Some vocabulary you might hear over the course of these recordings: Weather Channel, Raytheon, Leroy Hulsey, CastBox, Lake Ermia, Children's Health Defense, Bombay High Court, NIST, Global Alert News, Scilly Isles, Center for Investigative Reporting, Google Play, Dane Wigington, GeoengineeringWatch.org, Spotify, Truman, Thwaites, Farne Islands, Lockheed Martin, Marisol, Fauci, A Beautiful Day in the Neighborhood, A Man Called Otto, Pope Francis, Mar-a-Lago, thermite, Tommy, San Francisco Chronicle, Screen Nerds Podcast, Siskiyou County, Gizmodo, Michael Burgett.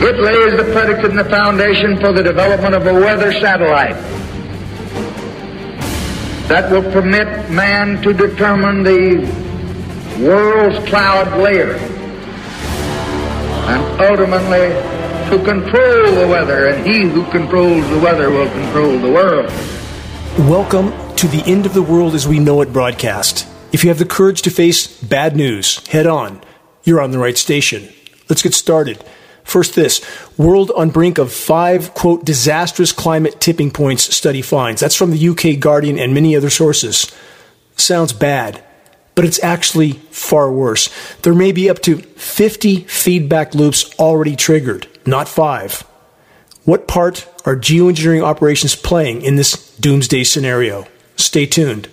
It lays the predicate and the foundation for the development of a weather satellite that will permit man to determine the world's cloud layer and ultimately to control the weather, and he who controls the weather will control the world. Welcome to the End of the World as We Know It broadcast. If you have the courage to face bad news head on, you're on the right station. Let's get started. First, this world on brink of five, quote, disastrous climate tipping points study finds. That's from the UK Guardian and many other sources. Sounds bad, but it's actually far worse. There may be up to 50 feedback loops already triggered, not five. What part are geoengineering operations playing in this doomsday scenario? Stay tuned.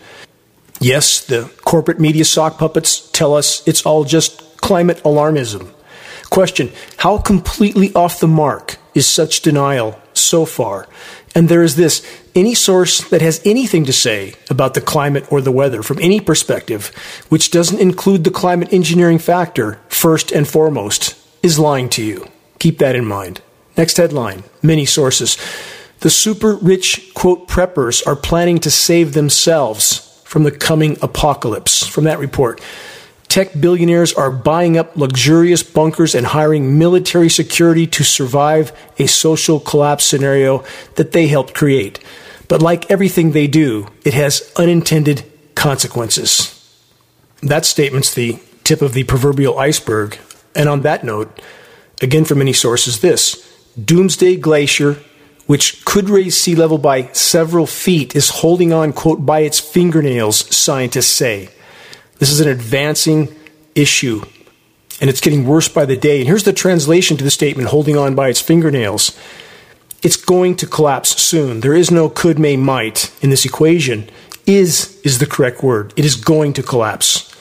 Yes, the corporate media sock puppets tell us it's all just climate alarmism. Question, how completely off the mark is such denial so far? And there is this, any source that has anything to say about the climate or the weather from any perspective, which doesn't include the climate engineering factor first and foremost, is lying to you. Keep that in mind. Next headline, many sources. The super rich, quote, preppers are planning to save themselves from the coming apocalypse. From that report, tech billionaires are buying up luxurious bunkers and hiring military security to survive a social collapse scenario that they helped create. But like everything they do, it has unintended consequences. That statement's the tip of the proverbial iceberg. And on that note, again from many sources, this doomsday glacier, which could raise sea level by several feet, is holding on, quote, by its fingernails, scientists say. This is an advancing issue, and it's getting worse by the day. And here's the translation to the statement, holding on by its fingernails. It's going to collapse soon. There is no could, may, might in this equation. Is the correct word. It is going to collapse.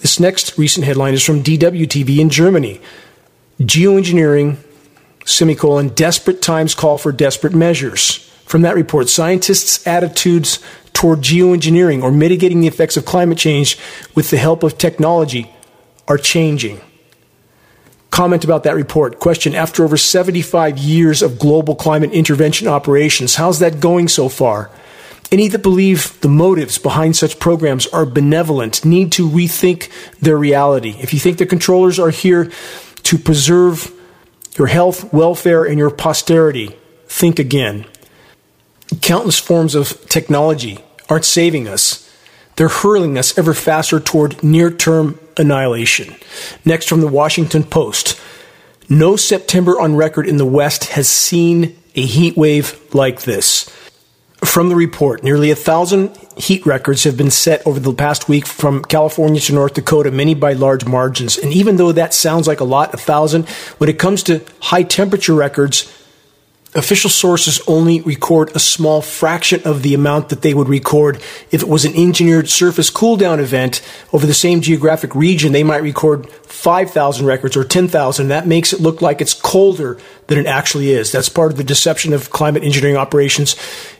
This next recent headline is from DWTV in Germany. Geoengineering, ; desperate times call for desperate measures. From that report, scientists' attitudes toward geoengineering or mitigating the effects of climate change with the help of technology are changing. Comment about that report. Question, after over 75 years of global climate intervention operations, how's that going so far? Any that believe the motives behind such programs are benevolent need to rethink their reality. If you think the controllers are here to preserve your health, welfare, and your posterity, think again. Countless forms of technology aren't saving us. They're hurling us ever faster toward near-term annihilation. Next, from the Washington Post, no September on record in the West has seen a heat wave like this. From the report, nearly 1,000 heat records have been set over the past week from California to North Dakota, many by large margins. And even though that sounds like a lot, 1,000, when it comes to high temperature records, official sources only record a small fraction of the amount that they would record if it was an engineered surface cool-down event over the same geographic region. They might record 5,000 records or 10,000. That makes it look like it's colder than it actually is. That's part of the deception of climate engineering operations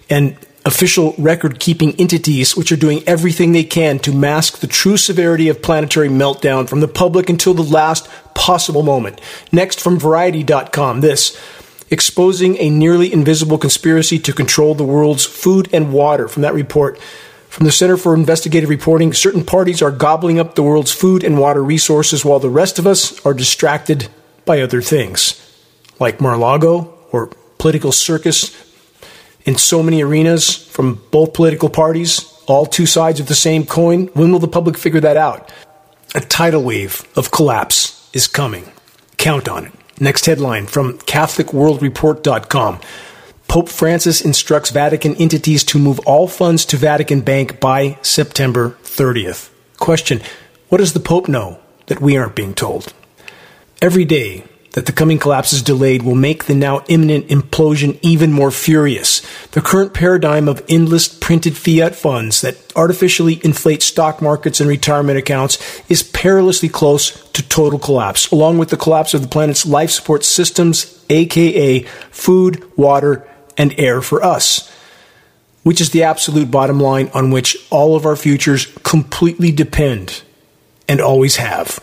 and official record-keeping entities, which are doing everything they can to mask the true severity of planetary meltdown from the public until the last possible moment. Next, from Variety.com, this: exposing a nearly invisible conspiracy to control the world's food and water. From that report, from the Center for Investigative Reporting, certain parties are gobbling up the world's food and water resources while the rest of us are distracted by other things, like Mar-a-Lago or political circus in so many arenas from both political parties, all two sides of the same coin. When will the public figure that out? A tidal wave of collapse is coming. Count on it. Next headline from CatholicWorldReport.com. Pope Francis instructs Vatican entities to move all funds to Vatican Bank by September 30th. Question, what does the Pope know that we aren't being told? Every day that the coming collapse is delayed will make the now imminent implosion even more furious. The current paradigm of endless printed fiat funds that artificially inflate stock markets and retirement accounts is perilously close to total collapse, along with the collapse of the planet's life support systems, aka food, water, and air for us, which is the absolute bottom line on which all of our futures completely depend and always have.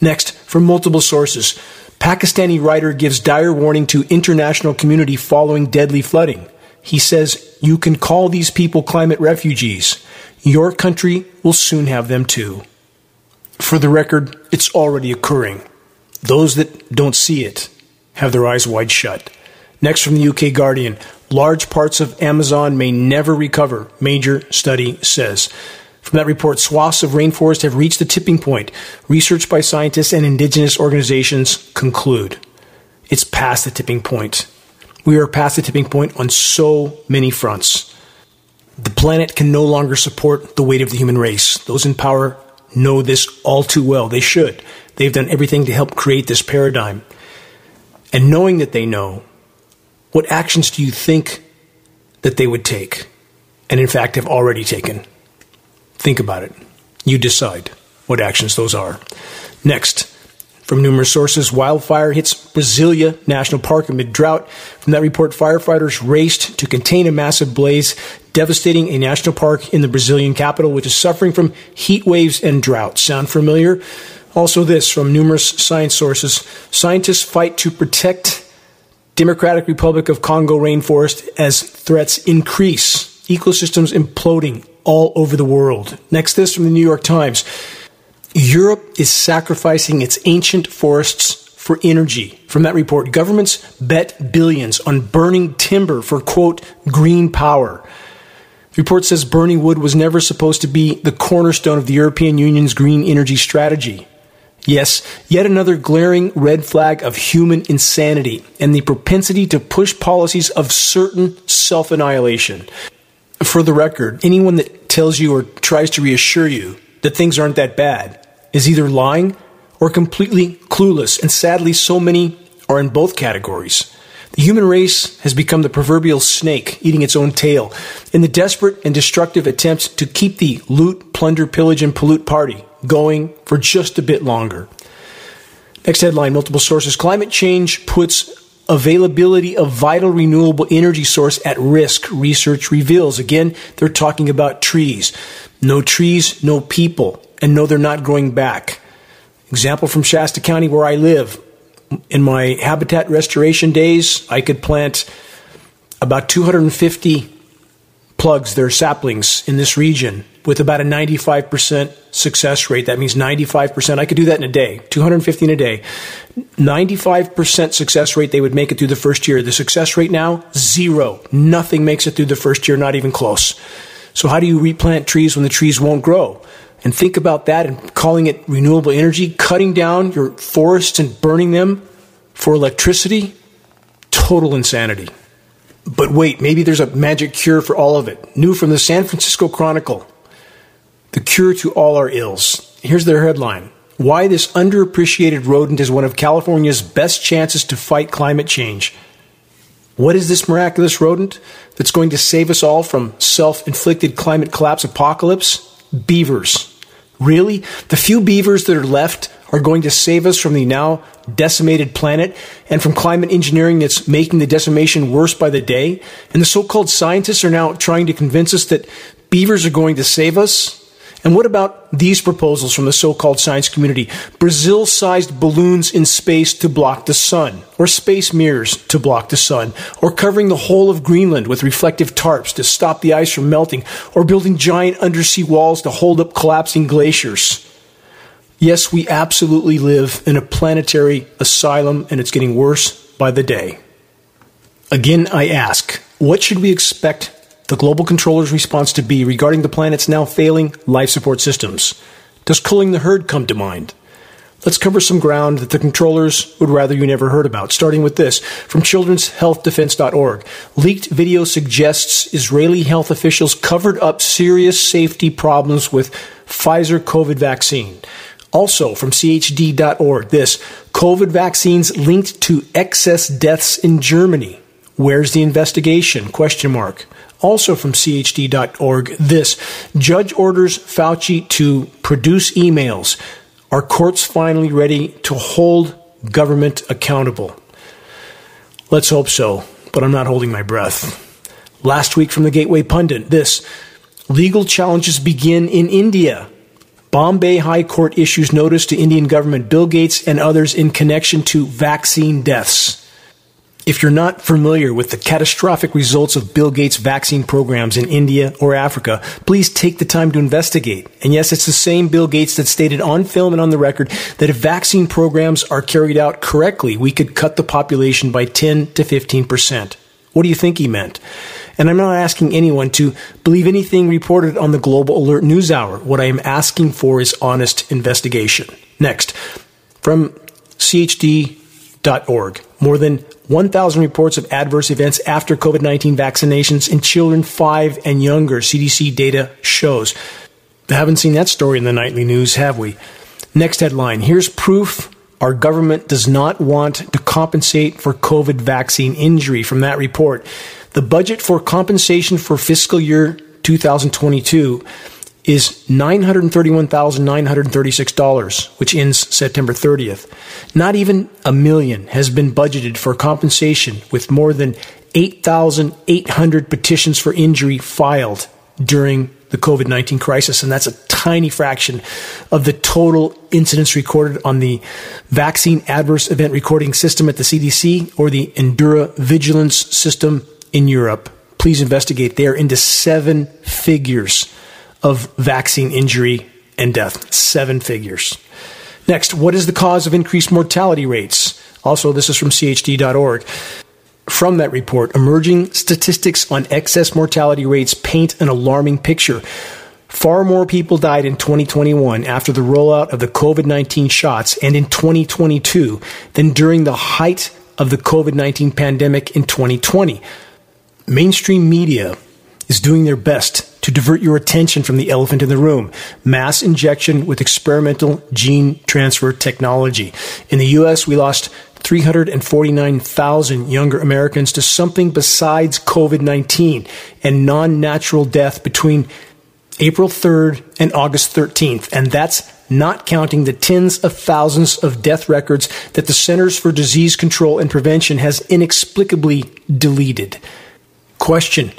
Next, from multiple sources, Pakistani writer gives dire warning to international community following deadly flooding. He says, you can call these people climate refugees. Your country will soon have them too. For the record, it's already occurring. Those that don't see it have their eyes wide shut. Next from the UK Guardian, large parts of Amazon may never recover, major study says. From that report, swaths of rainforest have reached the tipping point. Research by scientists and indigenous organizations conclude. It's past the tipping point. We are past the tipping point on so many fronts. The planet can no longer support the weight of the human race. Those in power know this all too well. They should. They've done everything to help create this paradigm. And knowing that they know, what actions do you think that they would take? And in fact, have already taken. Think about it. You decide what actions those are. Next, from numerous sources, wildfire hits Brasilia National Park amid drought. From that report, firefighters raced to contain a massive blaze, devastating a national park in the Brazilian capital, which is suffering from heat waves and drought. Sound familiar? Also this, from numerous science sources, scientists fight to protect Democratic Republic of Congo rainforest as threats increase. Ecosystems imploding all over the world. Next, this from the New York Times. Europe is sacrificing its ancient forests for energy. From that report, governments bet billions on burning timber for, quote, green power. The report says burning wood was never supposed to be the cornerstone of the European Union's green energy strategy. Yes, yet another glaring red flag of human insanity and the propensity to push policies of certain self-annihilation. For the record, anyone that tells you or tries to reassure you that things aren't that bad is either lying or completely clueless, and sadly so many are in both categories. The human race has become the proverbial snake eating its own tail in the desperate and destructive attempt to keep the loot, plunder, pillage, and pollute party going for just a bit longer. Next headline, multiple sources. Climate change puts availability of vital renewable energy source at risk, research reveals. Again, they're talking about trees. No trees, no people. And no, they're not growing back. Example from Shasta County, where I live. In my habitat restoration days, I could plant about 250 plugs, their saplings, in this region with about a 95% success rate. That means 95%. I could do that in a day, 250 in a day. 95% success rate, they would make it through the first year. The success rate now, zero. Nothing makes it through the first year, not even close. So how do you replant trees when the trees won't grow? And think about that and calling it renewable energy, cutting down your forests and burning them for electricity, total insanity. But wait, maybe there's a magic cure for all of it. New from the San Francisco Chronicle, the cure to all our ills. Here's their headline. Why this underappreciated rodent is one of California's best chances to fight climate change. What is this miraculous rodent that's going to save us all from self-inflicted climate collapse apocalypse? Beavers. Really? The few beavers that are left are going to save us from the now decimated planet and from climate engineering that's making the decimation worse by the day. And the so-called scientists are now trying to convince us that beavers are going to save us. And what about these proposals from the so-called science community? Brazil-sized balloons in space to block the sun, or space mirrors to block the sun, or covering the whole of Greenland with reflective tarps to stop the ice from melting, or building giant undersea walls to hold up collapsing glaciers. Yes, we absolutely live in a planetary asylum, and it's getting worse by the day. Again, I ask, what should we expect the global controller's response to be regarding the planet's now failing life support systems? Does culling the herd come to mind? Let's cover some ground that the controllers would rather you never heard about, starting with this, from Children's Health Defense.org. Leaked video suggests Israeli health officials covered up serious safety problems with Pfizer COVID vaccine. Also from chd.org, this, COVID vaccines linked to excess deaths in Germany. Where's the investigation? ? Also from chd.org, this, judge orders Fauci to produce emails. Are courts finally ready to hold government accountable? Let's hope so, but I'm not holding my breath. Last week from the Gateway Pundit, this, legal challenges begin in India. Bombay High Court issues notice to Indian government Bill Gates and others in connection to vaccine deaths. If you're not familiar with the catastrophic results of Bill Gates' vaccine programs in India or Africa, please take the time to investigate. And yes, it's the same Bill Gates that stated on film and on the record that if vaccine programs are carried out correctly, we could cut the population by 10% to 15%. What do you think he meant? And I'm not asking anyone to believe anything reported on the Global Alert News Hour. What I am asking for is honest investigation. Next, from CHD.org. More than 1,000 reports of adverse events after COVID-19 vaccinations in children 5 and younger, CDC data shows. I haven't seen that story in the nightly news, have we? Next headline, here's proof our government does not want to compensate for COVID vaccine injury. From that report, the budget for compensation for fiscal year 2022 is $931,936, which ends September 30th. Not even $1 million has been budgeted for compensation, with more than 8,800 petitions for injury filed during the COVID-19 crisis. And that's a tiny fraction of the total incidents recorded on the Vaccine Adverse Event Reporting System at the CDC or the Eudra Vigilance System in Europe. Please investigate. They are into 7 figures. Of vaccine injury and death. 7 figures. Next, what is the cause of increased mortality rates? Also, this is from CHD.org. From that report, emerging statistics on excess mortality rates paint an alarming picture. Far more people died in 2021 after the rollout of the COVID-19 shots and in 2022 than during the height of the COVID-19 pandemic in 2020. Mainstream media is doing their best to divert your attention from the elephant in the room, mass injection with experimental gene transfer technology. In the U.S., we lost 349,000 younger Americans to something besides COVID-19 and non-natural death between April 3rd and August 13th. And that's not counting the tens of thousands of death records that the Centers for Disease Control and Prevention has inexplicably deleted. Question: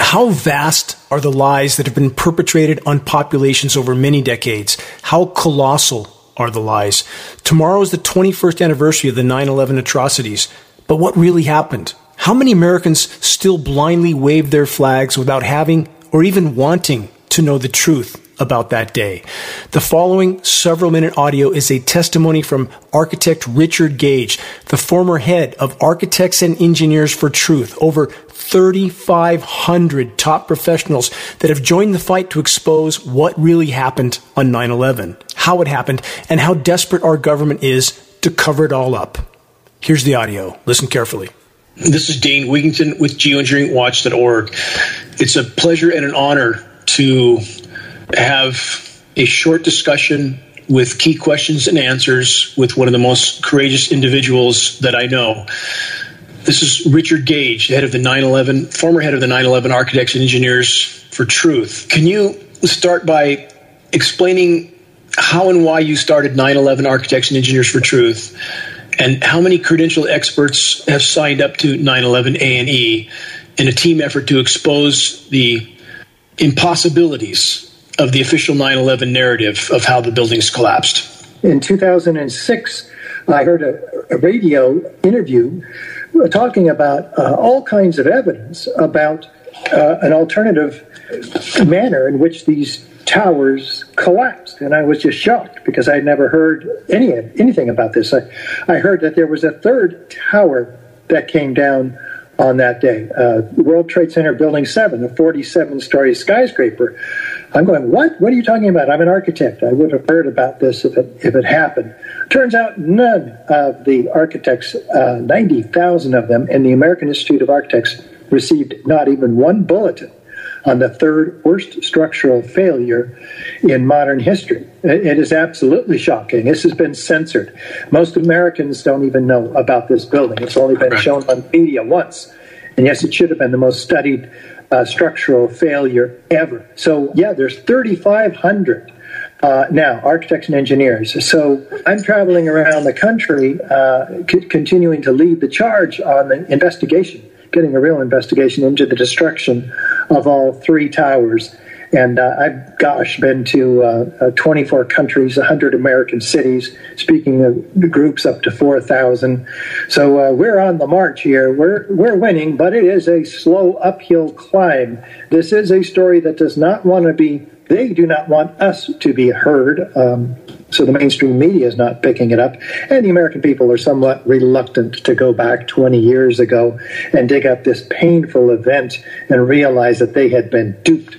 how vast are the lies that have been perpetrated on populations over many decades? How colossal are the lies? Tomorrow is the 21st anniversary of the 9/11 atrocities. But what really happened? How many Americans still blindly waved their flags without having or even wanting to know the truth about that day? The following several-minute audio is a testimony from architect Richard Gage, the former head of Architects and Engineers for Truth, over 3,500 top professionals that have joined the fight to expose what really happened on 9/11, how it happened, and how desperate our government is to cover it all up. Here's the audio. Listen carefully. This is Dane Wigington with GeoengineeringWatch.org. It's a pleasure and an honor to have a short discussion with key questions and answers with one of the most courageous individuals that I know. This is Richard Gage, former head of the 9/11 Architects and Engineers for Truth. Can you start by explaining how and why you started 9/11 Architects and Engineers for Truth, and how many credentialed experts have signed up to 9/11 A&E in a team effort to expose the impossibilities of the official 9/11 narrative of how the buildings collapsed? In 2006, I heard a radio interview talking about all kinds of evidence about an alternative manner in which these towers collapsed, and I was just shocked because I had never heard anything about this. I heard that there was a third tower that came down on that day, World Trade Center Building 7, a 47-story skyscraper. I'm going, what? What are you talking about? I'm an architect. I would have heard about this if it happened. Turns out none of the architects, 90,000 of them, in the American Institute of Architects received not even one bulletin on the third worst structural failure in modern history. It is absolutely shocking. This has been censored. Most Americans don't even know about this building. It's only been shown on media once. And yes, it should have been the most studied structural failure ever. So yeah, there's 3,500 now architects and engineers. So I'm traveling around the country, continuing to lead the charge on the investigation, getting a real investigation into the destruction of all three towers And I've, been to 24 countries, 100 American cities, speaking to groups up to 4,000. So we're on the march here. We're winning, but it is a slow uphill climb. This is a story that does not want to be, they do not want us to be heard. So the mainstream media is not picking it up. And the American people are somewhat reluctant to go back 20 years ago and dig up this painful event and realize that they had been duped.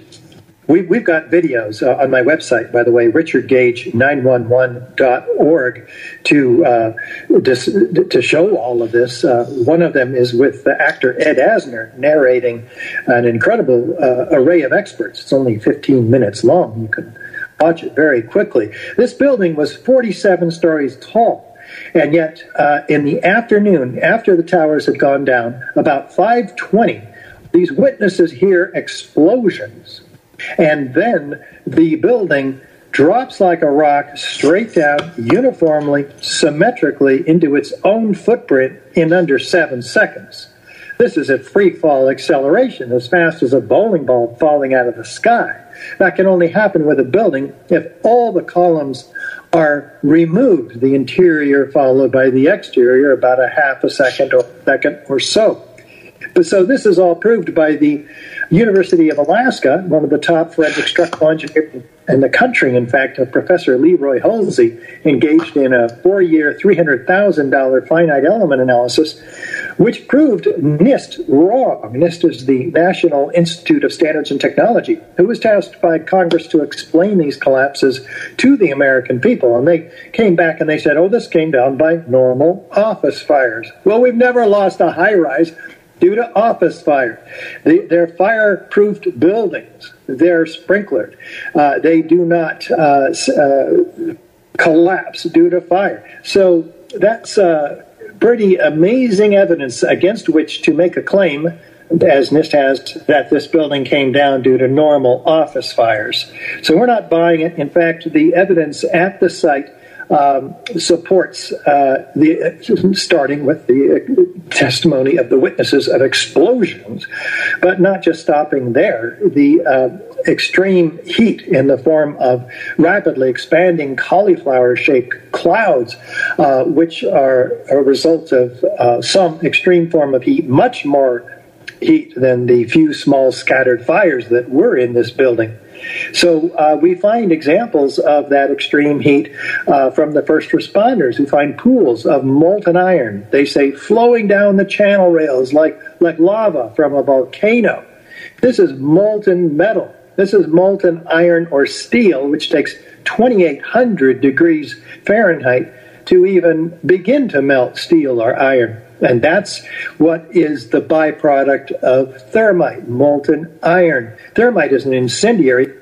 We've got videos on my website, by the way, richardgage911.org, to show all of this. One of them is with the actor Ed Asner narrating an incredible array of experts. It's only 15 minutes long. You can watch it very quickly. This building was 47 stories tall. And yet, in the afternoon, after the towers had gone down, about 5:20, these witnesses hear explosions. And then the building drops like a rock straight down, uniformly, symmetrically into its own footprint in under 7 seconds. This is at free fall acceleration, as fast as a bowling ball falling out of the sky. That can only happen with a building if all the columns are removed, the interior followed by the exterior, about a half a second or so. But so this is all proved by the University of Alaska, one of the top forensic structural engineers in the country. In fact, Professor Leroy Hulsey engaged in a four-year, $300,000 finite element analysis, which proved NIST wrong. NIST is the National Institute of Standards and Technology, who was tasked by Congress to explain these collapses to the American people. And they came back and they said, oh, this came down by normal office fires. Well, we've never lost a high-rise due to office fire. They're fire-proofed buildings. They're sprinklered. They do not collapse due to fire. So that's pretty amazing evidence against which to make a claim, as NIST has, that this building came down due to normal office fires. So we're not buying it. In fact, the evidence at the site supports starting with the testimony of the witnesses of explosions, but not just stopping there. The extreme heat in the form of rapidly expanding cauliflower-shaped clouds, which are a result of some extreme form of heat, much more heat than the few small scattered fires that were in this building. So we find examples of that extreme heat from the first responders. We find pools of molten iron, they say, flowing down the channel rails like lava from a volcano. This is molten metal. This is molten iron or steel, which takes 2,800 degrees Fahrenheit to even begin to melt steel or iron. And that's what is the byproduct of thermite, molten iron. Thermite is an incendiary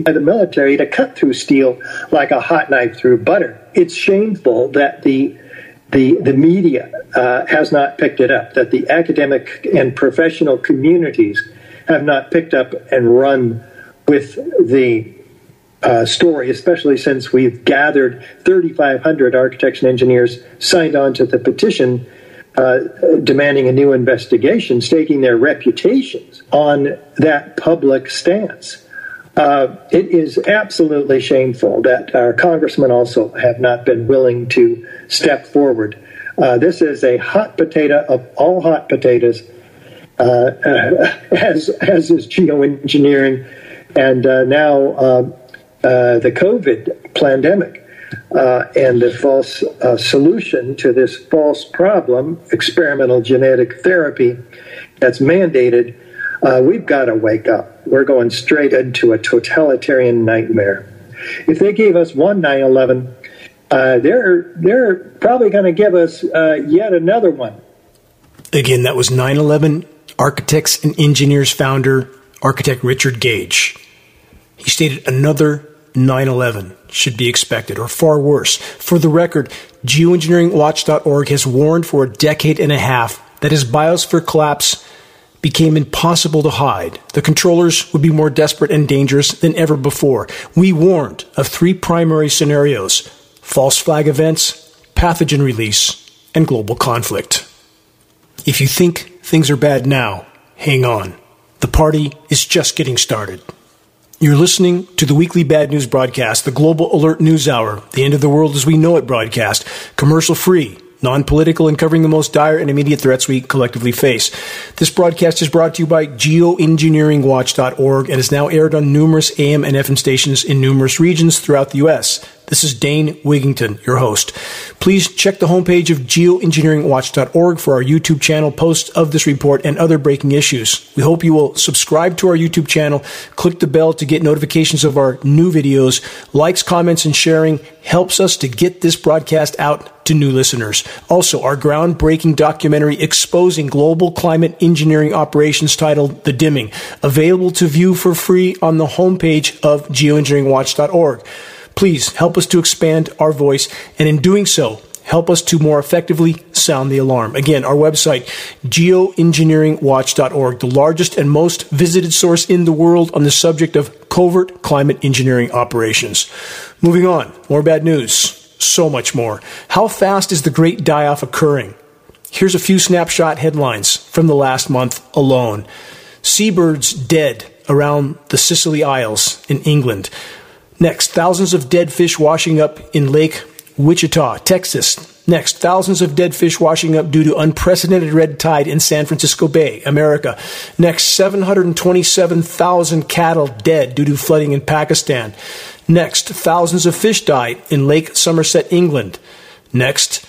by the military to cut through steel like a hot knife through butter. It's shameful that the media has not picked it up, that the academic and professional communities have not picked up and run with the story, especially since we've gathered 3,500 architects and engineers signed on to the petition demanding a new investigation, staking their reputations on that public stance. It is absolutely shameful that our congressmen also have not been willing to step forward. This is a hot potato of all hot potatoes, as is geoengineering, and now the COVID pandemic. And the false solution to this false problem, experimental genetic therapy that's mandated, we've got to wake up. We're going straight into a totalitarian nightmare. If they gave us one 9/11, they're probably going to give us yet another one. Again, that was 9/11 Architects and Engineers founder, architect Richard Gage. He stated another 9/11 should be expected, or far worse. For the record, geoengineeringwatch.org has warned for a decade and a half that as biosphere collapse became impossible to hide, the controllers would be more desperate and dangerous than ever before. We warned of three primary scenarios: false flag events, pathogen release, and global conflict. If you think things are bad now, hang on. The party is just getting started. You're listening to the weekly Bad News broadcast, the Global Alert News Hour, the end of the world as we know it broadcast, commercial-free, non-political, and covering the most dire and immediate threats we collectively face. This broadcast is brought to you by GeoengineeringWatch.org and is now aired on numerous AM and FM stations in numerous regions throughout the U.S. This is Dane Wigington, your host. Please check the homepage of geoengineeringwatch.org for our YouTube channel, posts of this report, and other breaking issues. We hope you will subscribe to our YouTube channel, click the bell to get notifications of our new videos. Likes, comments, and sharing helps us to get this broadcast out to new listeners. Also, our groundbreaking documentary exposing global climate engineering operations titled The Dimming, available to view for free on the homepage of geoengineeringwatch.org. Please help us to expand our voice, and in doing so, help us to more effectively sound the alarm. Again, our website, geoengineeringwatch.org, the largest and most visited source in the world on the subject of covert climate engineering operations. Moving on, more bad news. So much more. How fast is the great die-off occurring? Here's a few snapshot headlines from the last month alone. Seabirds dead around the Scilly Isles in England. Next, thousands of dead fish washing up in Lake Wichita, Texas. Next, thousands of dead fish washing up due to unprecedented red tide in San Francisco Bay, America. Next, 727,000 cattle dead due to flooding in Pakistan. Next, thousands of fish die in Lake Somerset, England. Next,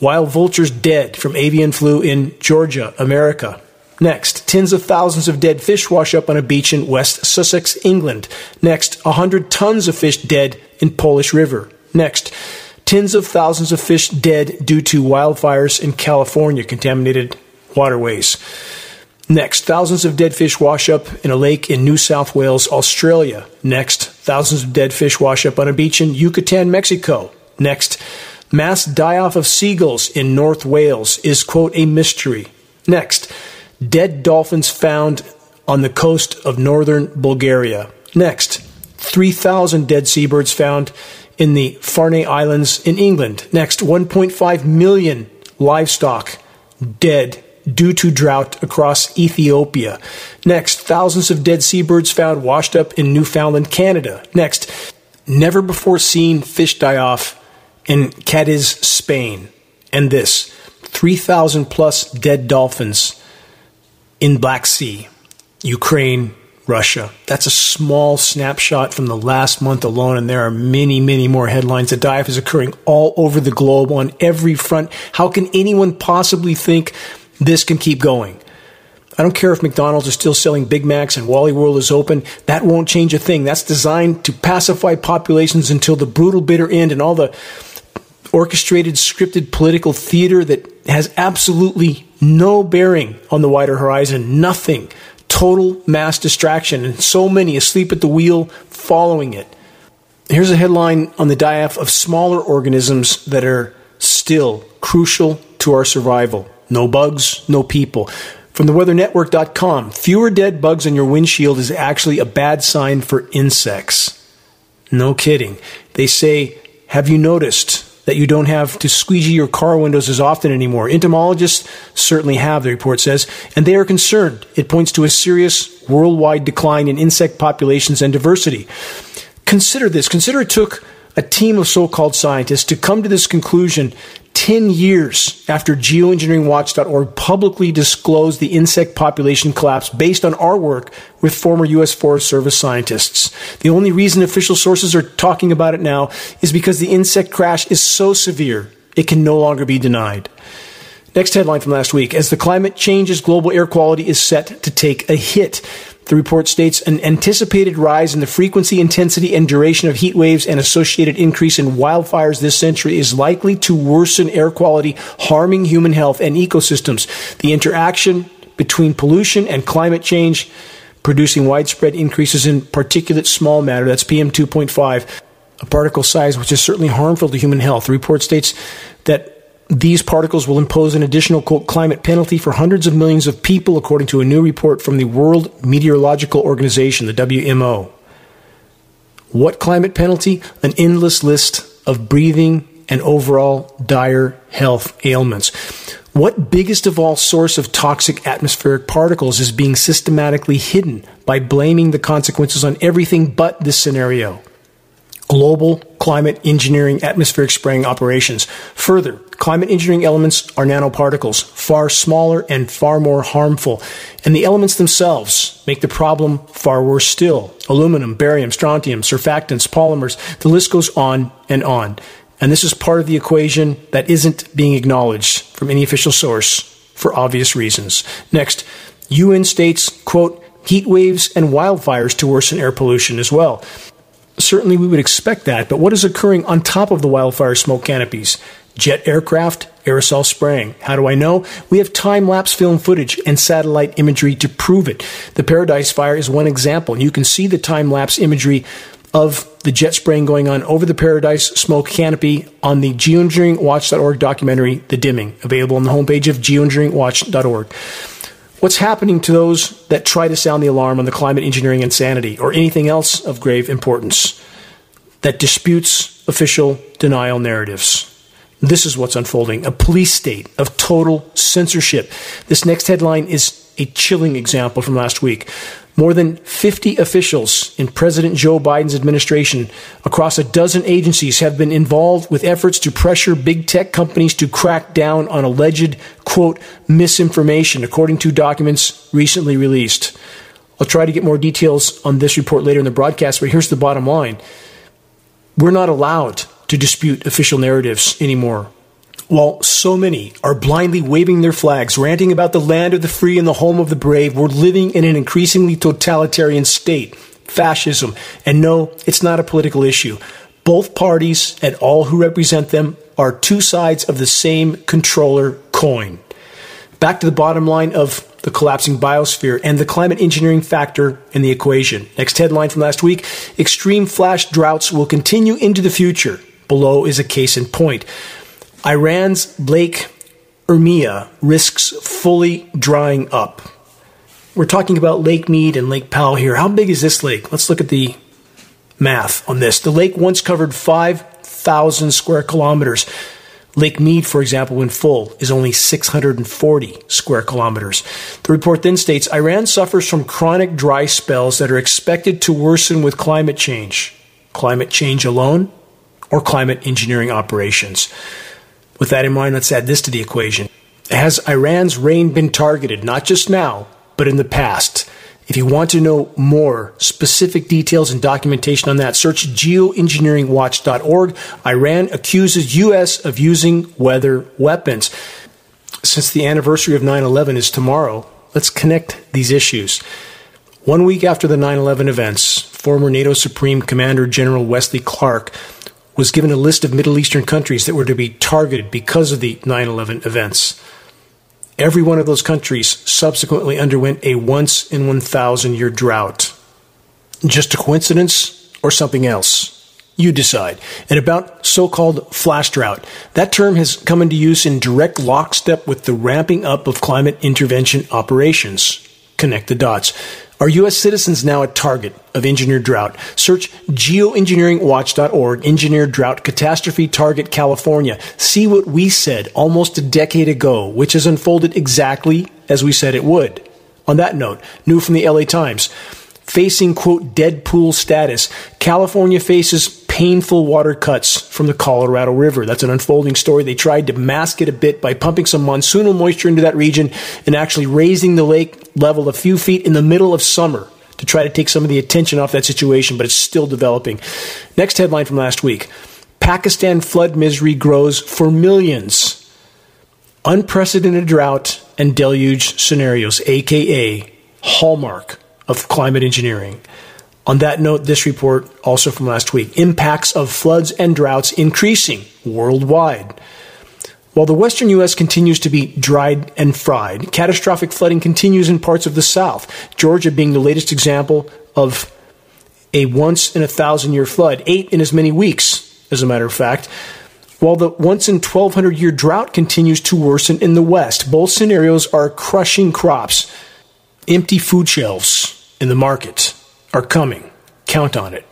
wild vultures dead from avian flu in Georgia, America. Next, tens of thousands of dead fish wash up on a beach in West Sussex, England. Next, 100 tons of fish dead in Polish River. Next, tens of thousands of fish dead due to wildfires in California, contaminated waterways. Next, thousands of dead fish wash up in a lake in New South Wales, Australia. Next, thousands of dead fish wash up on a beach in Yucatan, Mexico. Next, mass die-off of seagulls in North Wales is, quote, a mystery. Next, dead dolphins found on the coast of northern Bulgaria. Next, 3,000 dead seabirds found in the Farne Islands in England. Next, 1.5 million livestock dead due to drought across Ethiopia. Next, thousands of dead seabirds found washed up in Newfoundland, Canada. Next, never-before-seen fish die-off in Cadiz, Spain. And this, 3,000-plus dead dolphins in Black Sea, Ukraine, Russia. That's a small snapshot from the last month alone, and there are many, many more headlines. The die-off is occurring all over the globe on every front. How can anyone possibly think this can keep going? I don't care if McDonald's is still selling Big Macs and Wally World is open. That won't change a thing. That's designed to pacify populations until the brutal bitter end, and all the orchestrated, scripted political theater that has absolutely no bearing on the wider horizon. Nothing. Total mass distraction, and so many asleep at the wheel following it. Here's a headline on the die-off of smaller organisms that are still crucial to our survival. No bugs, no people. From theweathernetwork.com, fewer dead bugs on your windshield is actually a bad sign for insects. No kidding. They say, have you noticed that you don't have to squeegee your car windows as often anymore? Entomologists certainly have, the report says, and they are concerned. It points to a serious worldwide decline in insect populations and diversity. Consider this. Consider it took a team of so-called scientists to come to this conclusion 10 years after geoengineeringwatch.org publicly disclosed the insect population collapse based on our work with former U.S. Forest Service scientists. The only reason official sources are talking about it now is because the insect crash is so severe it can no longer be denied. Next headline from last week. As the climate changes, global air quality is set to take a hit. The report states an anticipated rise in the frequency, intensity, and duration of heat waves and associated increase in wildfires this century is likely to worsen air quality, harming human health and ecosystems. The interaction between pollution and climate change, producing widespread increases in particulate small matter, that's PM2.5, a particle size which is certainly harmful to human health. The report states that these particles will impose an additional, quote, climate penalty for hundreds of millions of people, according to a new report from the World Meteorological Organization, the WMO. What climate penalty? An endless list of breathing and overall dire health ailments. What biggest of all source of toxic atmospheric particles is being systematically hidden by blaming the consequences on everything but this scenario? Global climate engineering atmospheric spraying operations. Further, climate engineering elements are nanoparticles, far smaller and far more harmful. And the elements themselves make the problem far worse still. Aluminum, barium, strontium, surfactants, polymers, the list goes on and on. And this is part of the equation that isn't being acknowledged from any official source for obvious reasons. Next, UN states, quote, heat waves and wildfires to worsen air pollution as well. Certainly we would expect that, but what is occurring on top of the wildfire smoke canopies? Jet aircraft, aerosol spraying. How do I know? We have time-lapse film footage and satellite imagery to prove it. The Paradise Fire is one example, and you can see the time-lapse imagery of the jet spraying going on over the Paradise smoke canopy on the GeoengineeringWatch.org documentary, The Dimming, available on the homepage of GeoengineeringWatch.org. What's happening to those that try to sound the alarm on the climate engineering insanity or anything else of grave importance that disputes official denial narratives? This is what's unfolding, a police state of total censorship. This next headline is a chilling example from last week. More than 50 officials in President Joe Biden's administration across a dozen agencies have been involved with efforts to pressure big tech companies to crack down on alleged, quote, misinformation, according to documents recently released. I'll try to get more details on this report later in the broadcast, but here's the bottom line. We're not allowed to dispute official narratives anymore. While so many are blindly waving their flags, ranting about the land of the free and the home of the brave, we're living in an increasingly totalitarian state, fascism. And no, it's not a political issue. Both parties and all who represent them are two sides of the same controller coin. Back to the bottom line of the collapsing biosphere and the climate engineering factor in the equation. Next headline from last week, extreme flash droughts will continue into the future. Below is a case in point. Iran's Lake Ermia risks fully drying up. We're talking about Lake Mead and Lake Powell here. How big is this lake? Let's look at the math on this. The lake once covered 5,000 square kilometers. Lake Mead, for example, when full, is only 640 square kilometers. The report then states, Iran suffers from chronic dry spells that are expected to worsen with climate change. Climate change alone or climate engineering operations? With that in mind, let's add this to the equation. Has Iran's rain been targeted, not just now, but in the past? If you want to know more specific details and documentation on that, search geoengineeringwatch.org. Iran accuses U.S. of using weather weapons. Since the anniversary of 9/11 is tomorrow, let's connect these issues. 1 week after the 9/11 events, former NATO Supreme Commander General Wesley Clark was given a list of Middle Eastern countries that were to be targeted because of the 9/11 events. Every one of those countries subsequently underwent a once-in-1,000-year drought. Just a coincidence or something else? You decide. And about so-called flash drought. That term has come into use in direct lockstep with the ramping up of climate intervention operations. Connect the dots. Are U.S. citizens now a target of engineered drought? Search geoengineeringwatch.org, engineered drought catastrophe target California. See what we said almost a decade ago, which has unfolded exactly as we said it would. On that note, new from the LA Times, facing, quote, dead pool status, California faces painful water cuts from the Colorado River. That's an unfolding story. They tried to mask it a bit by pumping some monsoonal moisture into that region and actually raising the lake level a few feet in the middle of summer to try to take some of the attention off that situation, but it's still developing. Next headline from last week, Pakistan flood misery grows for millions. Unprecedented drought and deluge scenarios, a.k.a. hallmark of climate engineering. On that note, this report, also from last week, impacts of floods and droughts increasing worldwide. While the western U.S. continues to be dried and fried, catastrophic flooding continues in parts of the South, Georgia being the latest example of a once-in-a-thousand-year flood, 8 in as many weeks, as a matter of fact, while the once-in-1,200-year drought continues to worsen in the West. Both scenarios are crushing crops, empty food shelves in the market are coming. Count on it.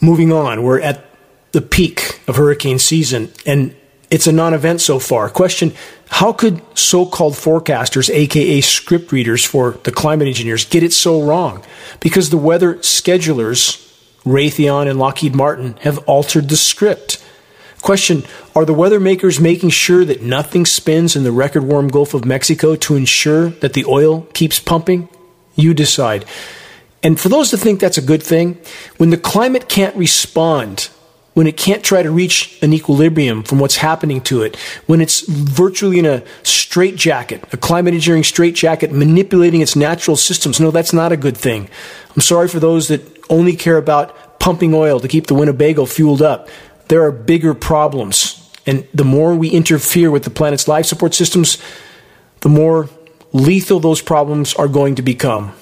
Moving on, we're at the peak of hurricane season, and It's a non-event so far. Question, how could so-called forecasters, aka script readers for the climate engineers, get it so wrong? Because the weather schedulers, Raytheon and Lockheed Martin, have altered the script. Question, are the weather makers making sure that nothing spins in the record warm Gulf of Mexico to ensure that the oil keeps pumping? You decide. And for those that think that's a good thing, when the climate can't respond, when it can't try to reach an equilibrium from what's happening to it, when it's virtually in a straitjacket, a climate engineering straitjacket, manipulating its natural systems, no, that's not a good thing. I'm sorry for those that only care about pumping oil to keep the Winnebago fueled up. There are bigger problems, and the more we interfere with the planet's life support systems, the more lethal those problems are going to become.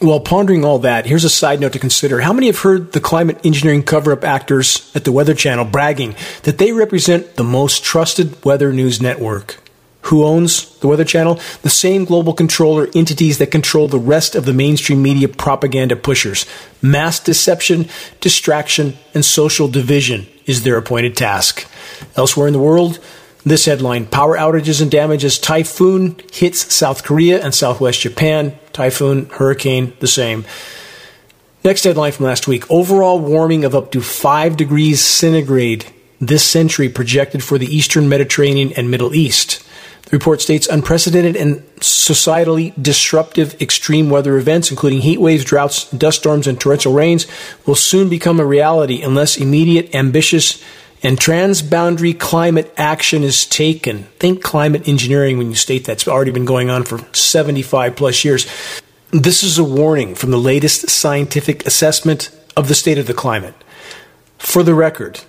While pondering all that, here's a side note to consider. How many have heard the climate engineering cover-up actors at the Weather Channel bragging that they represent the most trusted weather news network? Who owns the Weather Channel? The same global controller entities that control the rest of the mainstream media propaganda pushers. Mass deception, distraction, and social division is their appointed task. Elsewhere in the world, this headline, power outages and damage as typhoon hits South Korea and southwest Japan. Typhoon, hurricane, the same. Next headline from last week, overall warming of up to 5 degrees centigrade this century projected for the eastern Mediterranean and Middle East. The report states unprecedented and societally disruptive extreme weather events, including heat waves, droughts, dust storms, and torrential rains, will soon become a reality unless immediate, ambitious, and transboundary climate action is taken. Think climate engineering when you state that's already been going on for 75 plus years. This is a warning from the latest scientific assessment of the state of the climate. For the record,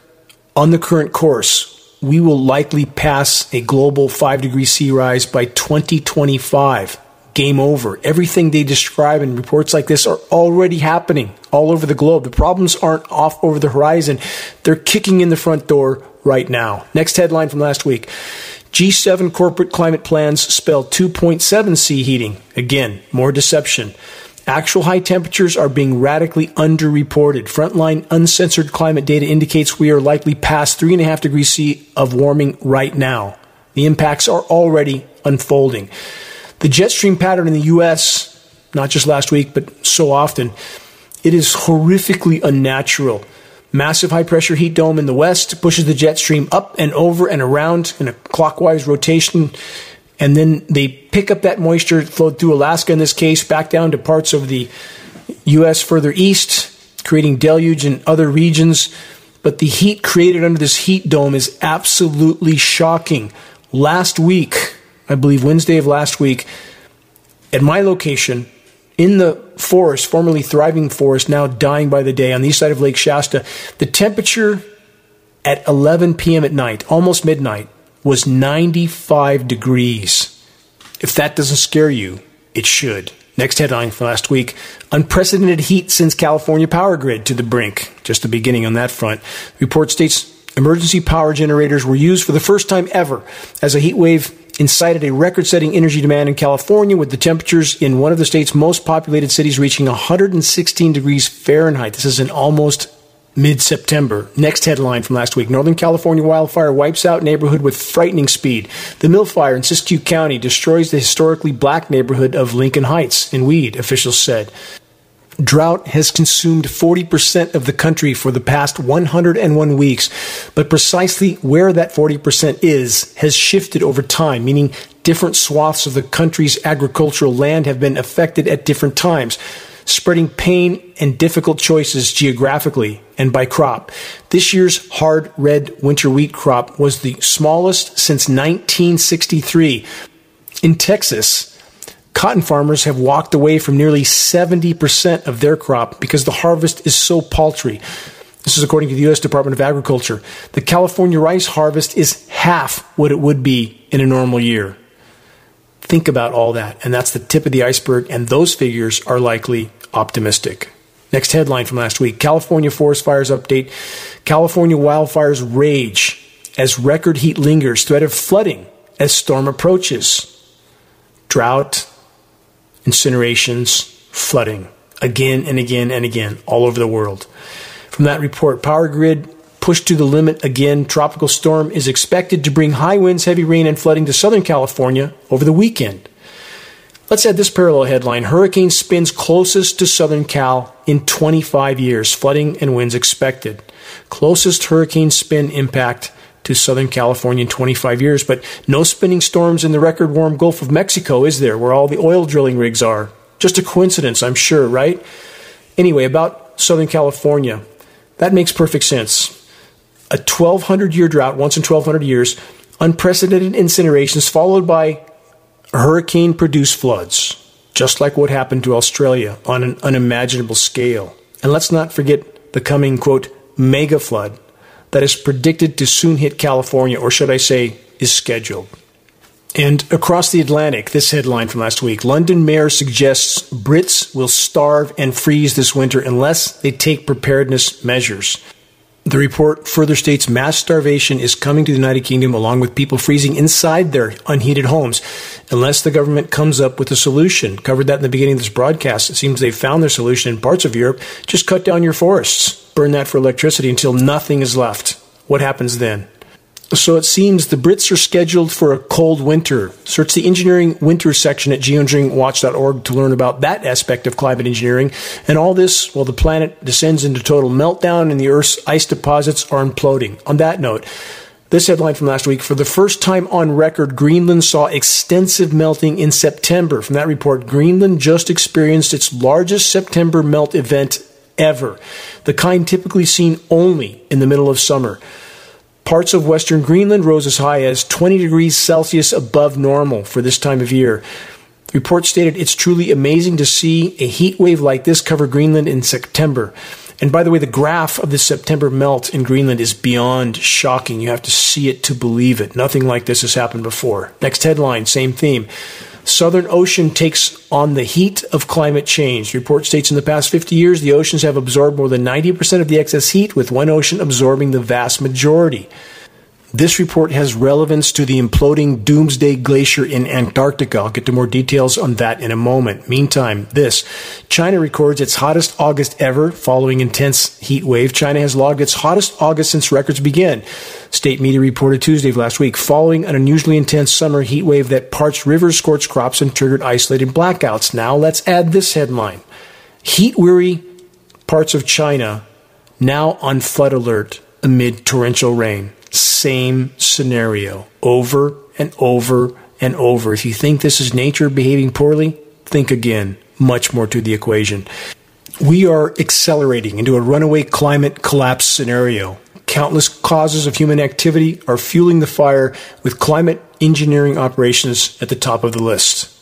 on the current course, we will likely pass a global 5-degree C rise by 2025. Game over. Everything they describe in reports like this are already happening all over the globe. The problems aren't off over the horizon. They're kicking in the front door right now. Next headline from last week. G7 corporate climate plans spell 2.7°C heating. Again, more deception. Actual high temperatures are being radically underreported. Frontline uncensored climate data indicates we are likely past 3.5 degrees C of warming right now. The impacts are already unfolding. The jet stream pattern in the U.S., not just last week, but so often, it is horrifically unnatural. Massive high-pressure heat dome in the west pushes the jet stream up and over and around in a clockwise rotation, and then they pick up that moisture, flowed through Alaska in this case, back down to parts of the U.S. further east, creating deluge in other regions. But the heat created under this heat dome is absolutely shocking. Last week, I believe Wednesday of last week, at my location, in the forest, formerly thriving forest, now dying by the day, on the east side of Lake Shasta, the temperature at 11 p.m. at night, almost midnight, was 95 degrees. If that doesn't scare you, it should. Next headline from last week, unprecedented heat sends California power grid to the brink. Just the beginning on that front. Report states emergency power generators were used for the first time ever as a heat wave incited a record-setting energy demand in California, with the temperatures in one of the state's most populated cities reaching 116 degrees Fahrenheit. This is in almost mid-September. Next headline from last week. Northern California wildfire wipes out neighborhood with frightening speed. The mill fire in Siskiyou County destroys the historically black neighborhood of Lincoln Heights in Weed, officials said. Drought has consumed 40% of the country for the past 101 weeks, but precisely where that 40% is has shifted over time, meaning different swaths of the country's agricultural land have been affected at different times, spreading pain and difficult choices geographically and by crop. This year's hard red winter wheat crop was the smallest since 1963. In Texas, cotton farmers have walked away from nearly 70% of their crop because the harvest is so paltry. This is according to the U.S. Department of Agriculture. The California rice harvest is half what it would be in a normal year. Think about all that, and that's the tip of the iceberg, and those figures are likely optimistic. Next headline from last week, California forest fires update. California wildfires rage as record heat lingers, threat of flooding as storm approaches. Drought, incinerations, flooding, again and again and again, all over the world. From that report, power grid pushed to the limit again. Tropical storm is expected to bring high winds, heavy rain, and flooding to Southern California over the weekend. Let's add this parallel headline. Hurricane spins closest to Southern Cal in 25 years. Flooding and winds expected. Closest hurricane spin impact to Southern California in 25 years. But no spinning storms in the record warm Gulf of Mexico, is there, where all the oil drilling rigs are? Just a coincidence, I'm sure, right? Anyway, about Southern California. That makes perfect sense. A 1,200-year drought, once in 1,200 years, unprecedented incinerations followed by hurricane-produced floods, just like what happened to Australia on an unimaginable scale. And let's not forget the coming, quote, mega flood that is predicted to soon hit California, or should I say, is scheduled. And across the Atlantic, this headline from last week, London Mayor suggests Brits will starve and freeze this winter unless they take preparedness measures. The report further states mass starvation is coming to the United Kingdom, along with people freezing inside their unheated homes, unless the government comes up with a solution. Covered that in the beginning of this broadcast. It seems they've found their solution in parts of Europe. Just cut down your forests. Burn that for electricity until nothing is left. What happens then? So it seems the Brits are scheduled for a cold winter. Search the engineering winter section at GeoengineeringWatch.org to learn about that aspect of climate engineering. And all this while the planet descends into total meltdown and the Earth's ice deposits are imploding. On that note, this headline from last week, for the first time on record, Greenland saw extensive melting in September. From that report, Greenland just experienced its largest September melt event ever, the kind typically seen only in the middle of summer. Parts of western Greenland rose as high as 20 degrees Celsius above normal for this time of year. The report stated, it's truly amazing to see a heat wave like this cover Greenland in September. And by the way, the graph of the September melt in Greenland is beyond shocking. You have to see it to believe it. Nothing like this has happened before. Next headline, same theme. Southern Ocean takes on the heat of climate change. The report states in the past 50 years, the oceans have absorbed more than 90% of the excess heat, with one ocean absorbing the vast majority. This report has relevance to the imploding Doomsday Glacier in Antarctica. I'll get to more details on that in a moment. Meantime, this. China records its hottest August ever following intense heat wave. China has logged its hottest August since records began. State media reported Tuesday of last week, following an unusually intense summer heat wave that parched rivers, scorched crops, and triggered isolated blackouts. Now let's add this headline. Heat-weary parts of China now on flood alert amid torrential rain. Same scenario over and over and over. If you think this is nature behaving poorly, think again. Much more to the equation. We are accelerating into a runaway climate collapse scenario. Countless causes of human activity are fueling the fire, with climate engineering operations at the top of the list.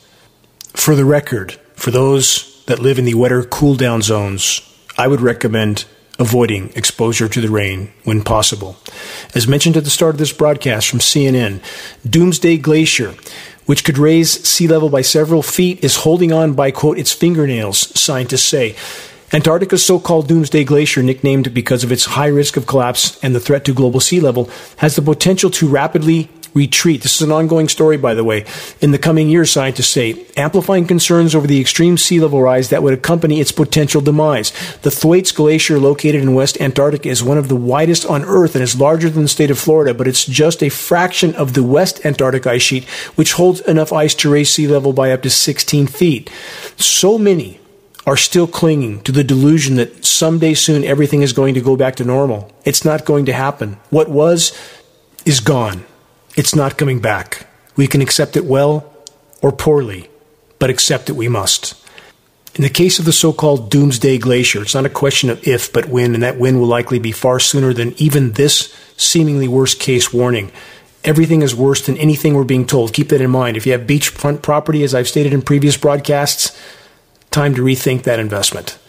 For the record, for those that live in the wetter cool-down zones, I would recommend avoiding exposure to the rain when possible. As mentioned at the start of this broadcast from CNN, Doomsday Glacier, which could raise sea level by several feet, is holding on by, quote, its fingernails, scientists say. Antarctica's so-called Doomsday Glacier, nicknamed because of its high risk of collapse and the threat to global sea level, has the potential to rapidly retreat. This is an ongoing story, by the way. In the coming years, scientists say, amplifying concerns over the extreme sea level rise that would accompany its potential demise. The Thwaites Glacier, located in West Antarctica, is one of the widest on Earth and is larger than the state of Florida, but it's just a fraction of the West Antarctic ice sheet, which holds enough ice to raise sea level by up to 16 feet. So many are still clinging to the delusion that someday soon everything is going to go back to normal. It's not going to happen. What was is gone. It's not coming back. We can accept it well or poorly, but accept it we must. In the case of the so-called Doomsday Glacier, it's not a question of if, but when, and that when will likely be far sooner than even this seemingly worst-case warning. Everything is worse than anything we're being told. Keep that in mind. If you have beachfront property, as I've stated in previous broadcasts, time to rethink that investment.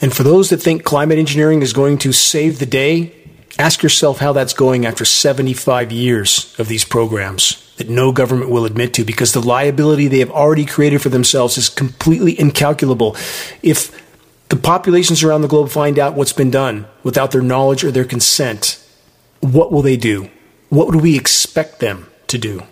And for those that think climate engineering is going to save the day, ask yourself how that's going after 75 years of these programs that no government will admit to, because the liability they have already created for themselves is completely incalculable. If the populations around the globe find out what's been done without their knowledge or their consent, what will they do? What would we expect them to do?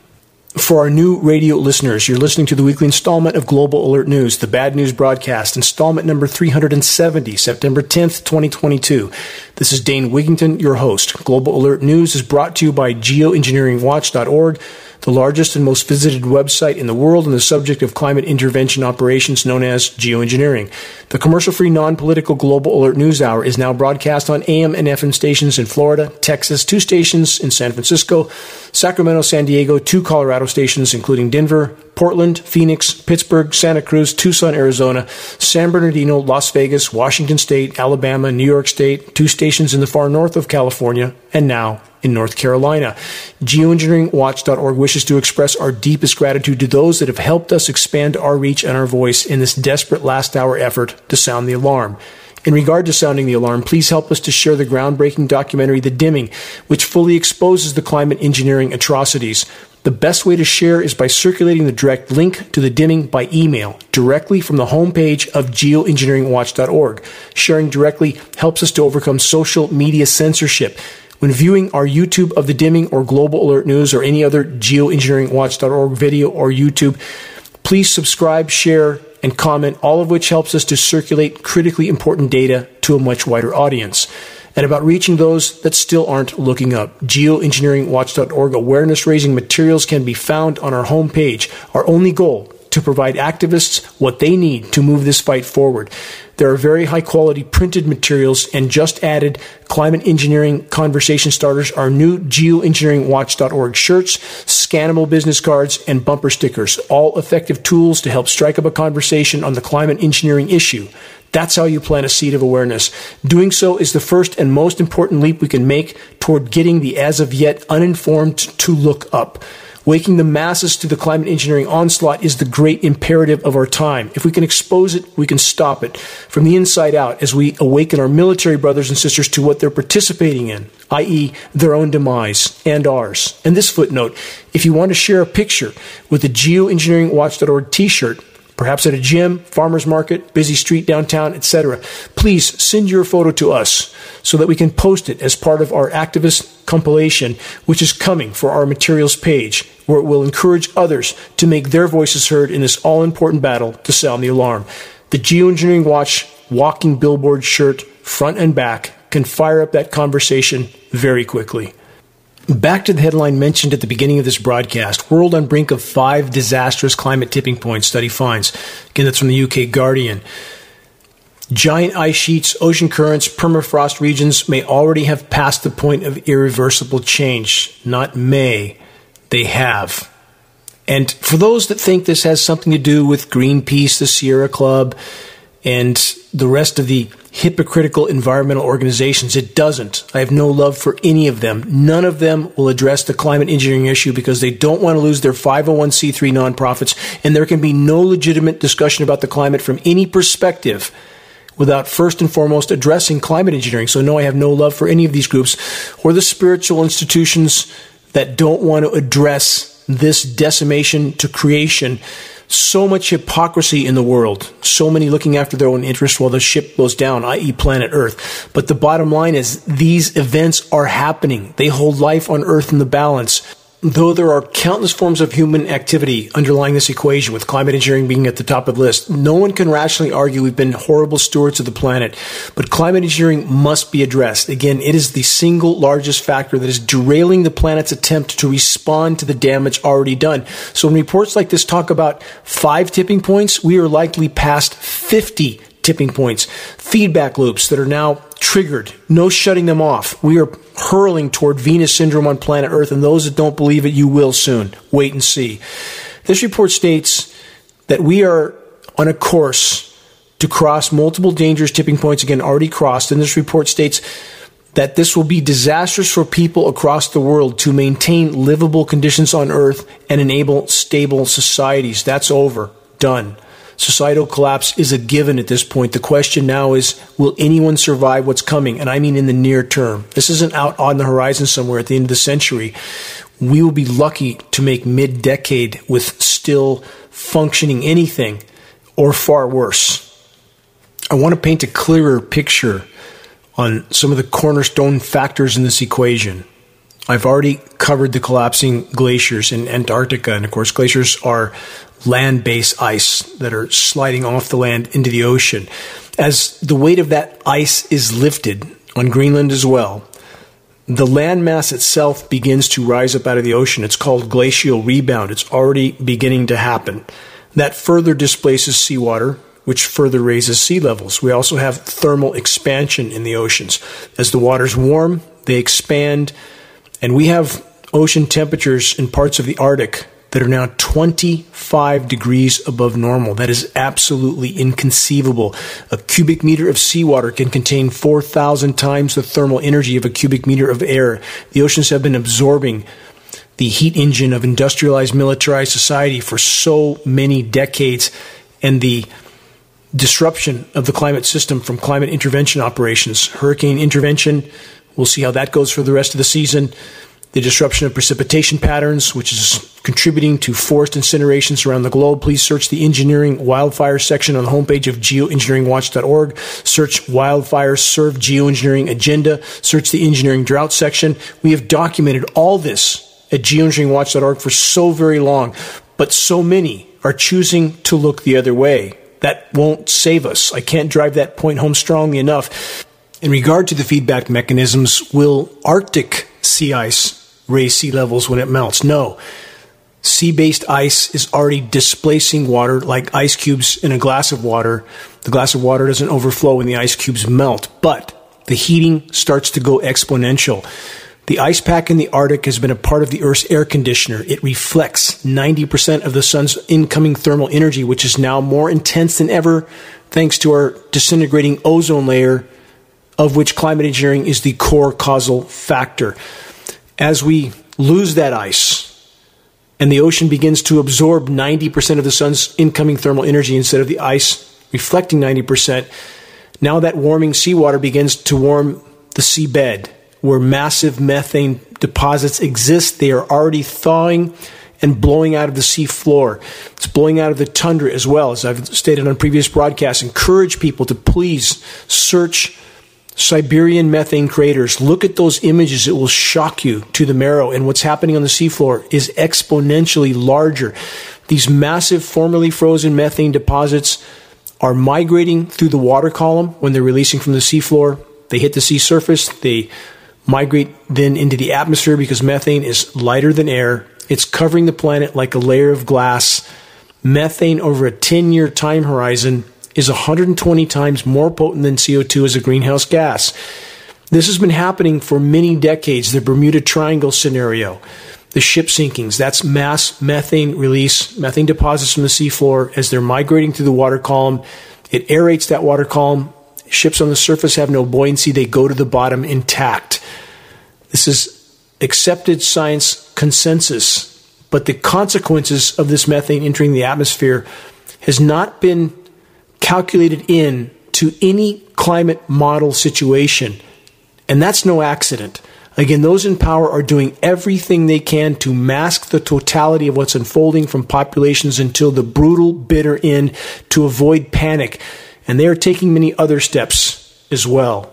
For our new radio listeners, you're listening to the weekly installment of Global Alert News, the Bad News Broadcast, installment number 370, September 10th, 2022. This is Dane Wigington, your host. Global Alert News is brought to you by GeoengineeringWatch.org, the largest and most visited website in the world on the subject of climate intervention operations known as geoengineering. The commercial-free, non-political Global Alert News Hour is now broadcast on AM and FM stations in Florida, Texas, 2 stations in San Francisco, Sacramento, San Diego, 2 Colorado stations including Denver, Portland, Phoenix, Pittsburgh, Santa Cruz, Tucson, Arizona, San Bernardino, Las Vegas, Washington State, Alabama, New York State, 2 stations in the far north of California, and now in North Carolina. GeoengineeringWatch.org wishes to express our deepest gratitude to those that have helped us expand our reach and our voice in this desperate last-hour effort to sound the alarm. In regard to sounding the alarm, please help us to share the groundbreaking documentary The Dimming, which fully exposes the climate engineering atrocities. The best way to share is by circulating the direct link to The Dimming by email directly from the homepage of geoengineeringwatch.org. Sharing directly helps us to overcome social media censorship. When viewing our YouTube of The Dimming or Global Alert News or any other geoengineeringwatch.org video or YouTube, please subscribe, share, and comment, all of which helps us to circulate critically important data to a much wider audience. And about reaching those that still aren't looking up, geoengineeringwatch.org awareness-raising materials can be found on our homepage. Our only goal, to provide activists what they need to move this fight forward. There are very high-quality printed materials, and just added, climate engineering conversation starters, our new geoengineeringwatch.org shirts, scannable business cards, and bumper stickers, all effective tools to help strike up a conversation on the climate engineering issue. That's how you plant a seed of awareness. Doing so is the first and most important leap we can make toward getting the as-of-yet uninformed to look up. Waking the masses to the climate engineering onslaught is the great imperative of our time. If we can expose it, we can stop it from the inside out as we awaken our military brothers and sisters to what they're participating in, i.e. their own demise and ours. And this footnote, if you want to share a picture with the geoengineeringwatch.org t-shirt, perhaps at a gym, farmer's market, busy street downtown, etc., please send your photo to us so that we can post it as part of our activist compilation, which is coming for our materials page, where it will encourage others to make their voices heard in this all-important battle to sound the alarm. The Geoengineering Watch walking billboard shirt, front and back, can fire up that conversation very quickly. Back to the headline mentioned at the beginning of this broadcast, world on brink of 5 disastrous climate tipping points, study finds. Again, that's from the UK Guardian. Giant ice sheets, ocean currents, permafrost regions may already have passed the point of irreversible change. Not may, they have. And for those that think this has something to do with Greenpeace, the Sierra Club, and the rest of the hypocritical environmental organizations, it doesn't. I have no love for any of them. None of them will address the climate engineering issue because they don't want to lose their 501c3 nonprofits, and there can be no legitimate discussion about the climate from any perspective without first and foremost addressing climate engineering. So no, I have no love for any of these groups or the spiritual institutions that don't want to address this decimation to creation. So much hypocrisy in the world, so many looking after their own interests while the ship goes down, i.e. planet Earth. But the bottom line is these events are happening. They hold life on Earth in the balance. Though there are countless forms of human activity underlying this equation, with climate engineering being at the top of the list, no one can rationally argue we've been horrible stewards of the planet. But climate engineering must be addressed. Again, it is the single largest factor that is derailing the planet's attempt to respond to the damage already done. So when reports like this talk about 5 tipping points, we are likely past 50 tipping points, feedback loops that are now triggered, no shutting them off. We are hurling toward Venus syndrome on planet Earth, and those that don't believe it, you will soon. Wait and see. This report states that we are on a course to cross multiple dangerous tipping points, again, already crossed, and this report states that this will be disastrous for people across the world to maintain livable conditions on Earth and enable stable societies. That's over. Done. Societal collapse is a given at this point. The question now is, will anyone survive what's coming? And I mean in the near term. This isn't out on the horizon somewhere at the end of the century. We will be lucky to make mid-decade with still functioning anything, or far worse. I want to paint a clearer picture on some of the cornerstone factors in this equation. I've already covered the collapsing glaciers in Antarctica. And of course, glaciers are land-based ice that are sliding off the land into the ocean. As the weight of that ice is lifted on Greenland as well, the landmass itself begins to rise up out of the ocean. It's called glacial rebound. It's already beginning to happen. That further displaces seawater, which further raises sea levels. We also have thermal expansion in the oceans. As the waters warm, they expand, and we have ocean temperatures in parts of the Arctic that are now 25 degrees above normal. That is absolutely inconceivable. A cubic meter of seawater can contain 4,000 times the thermal energy of a cubic meter of air. The oceans have been absorbing the heat engine of industrialized, militarized society for so many decades, and the disruption of the climate system from climate intervention operations, hurricane intervention, we'll see how that goes for the rest of the season. The disruption of precipitation patterns, which is contributing to forest incinerations around the globe. Please search the engineering wildfire section on the homepage of geoengineeringwatch.org. Search wildfires, serve geoengineering agenda. Search the engineering drought section. We have documented all this at geoengineeringwatch.org for so very long, but so many are choosing to look the other way. That won't save us. I can't drive that point home strongly enough. In regard to the feedback mechanisms, will Arctic sea ice raise sea levels when it melts? No. Sea-based ice is already displacing water like ice cubes in a glass of water. The glass of water doesn't overflow when the ice cubes melt, but the heating starts to go exponential. The ice pack in the Arctic has been a part of the Earth's air conditioner. It reflects 90% of the sun's incoming thermal energy, which is now more intense than ever thanks to our disintegrating ozone layer, of which climate engineering is the core causal factor. As we lose that ice and the ocean begins to absorb 90% of the sun's incoming thermal energy instead of the ice reflecting 90%, now that warming seawater begins to warm the seabed where massive methane deposits exist. They are already thawing and blowing out of the sea floor. It's blowing out of the tundra as well. As I've stated on previous broadcasts, encourage people to please search Siberian methane craters. Look at those images. It will shock you to the marrow. And what's happening on the seafloor is exponentially larger. These massive formerly frozen methane deposits are migrating through the water column when they're releasing from the seafloor. They hit the sea surface. They migrate then into the atmosphere because methane is lighter than air. It's covering the planet like a layer of glass. Methane over a 10-year time horizon is 120 times more potent than CO2 as a greenhouse gas. This has been happening for many decades. The Bermuda Triangle scenario, the ship sinkings, that's mass methane release, methane deposits from the seafloor as they're migrating through the water column. It aerates that water column. Ships on the surface have no buoyancy. They go to the bottom intact. This is accepted science consensus, but the consequences of this methane entering the atmosphere has not been calculated in to any climate model situation. And that's no accident. Again, those in power are doing everything they can to mask the totality of what's unfolding from populations until the brutal, bitter end to avoid panic. And they are taking many other steps as well.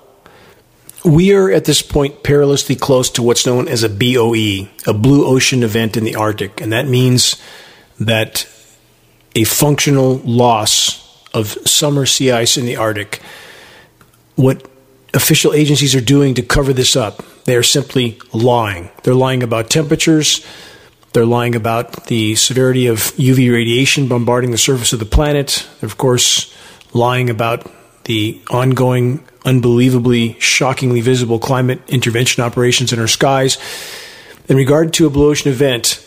We are at this point perilously close to what's known as a BOE, a blue ocean event in the Arctic. And that means that a functional loss of summer sea ice in the Arctic. What official agencies are doing to cover this up, they are simply lying. They're lying about temperatures. They're lying about the severity of UV radiation bombarding the surface of the planet. They're, of course, lying about the ongoing, unbelievably, shockingly visible climate intervention operations in our skies. In regard to a blue ocean event,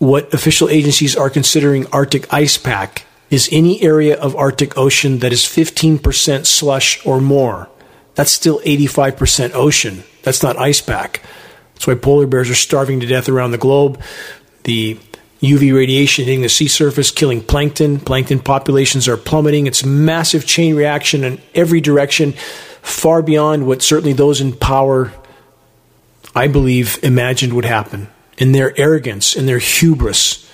what official agencies are considering Arctic ice pack is any area of Arctic Ocean that is 15% slush or more. That's still 85% ocean. That's not ice pack. That's why polar bears are starving to death around the globe. The UV radiation hitting the sea surface, killing plankton. Plankton populations are plummeting. It's massive chain reaction in every direction, far beyond what certainly those in power, I believe, imagined would happen. In their arrogance, in their hubris,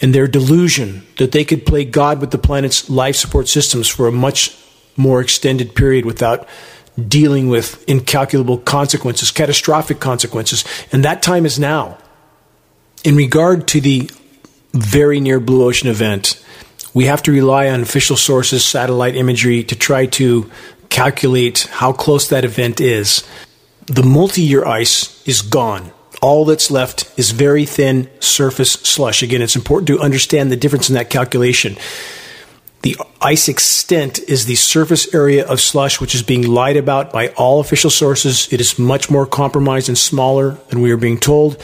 and their delusion that they could play God with the planet's life support systems for a much more extended period without dealing with incalculable consequences, catastrophic consequences. And that time is now. In regard to the very near blue ocean event, we have to rely on official sources, satellite imagery, to try to calculate how close that event is. The multi-year ice is gone. All that's left is very thin surface slush. Again, it's important to understand the difference in that calculation. The ice extent is the surface area of slush, which is being lied about by all official sources. It is much more compromised and smaller than we are being told.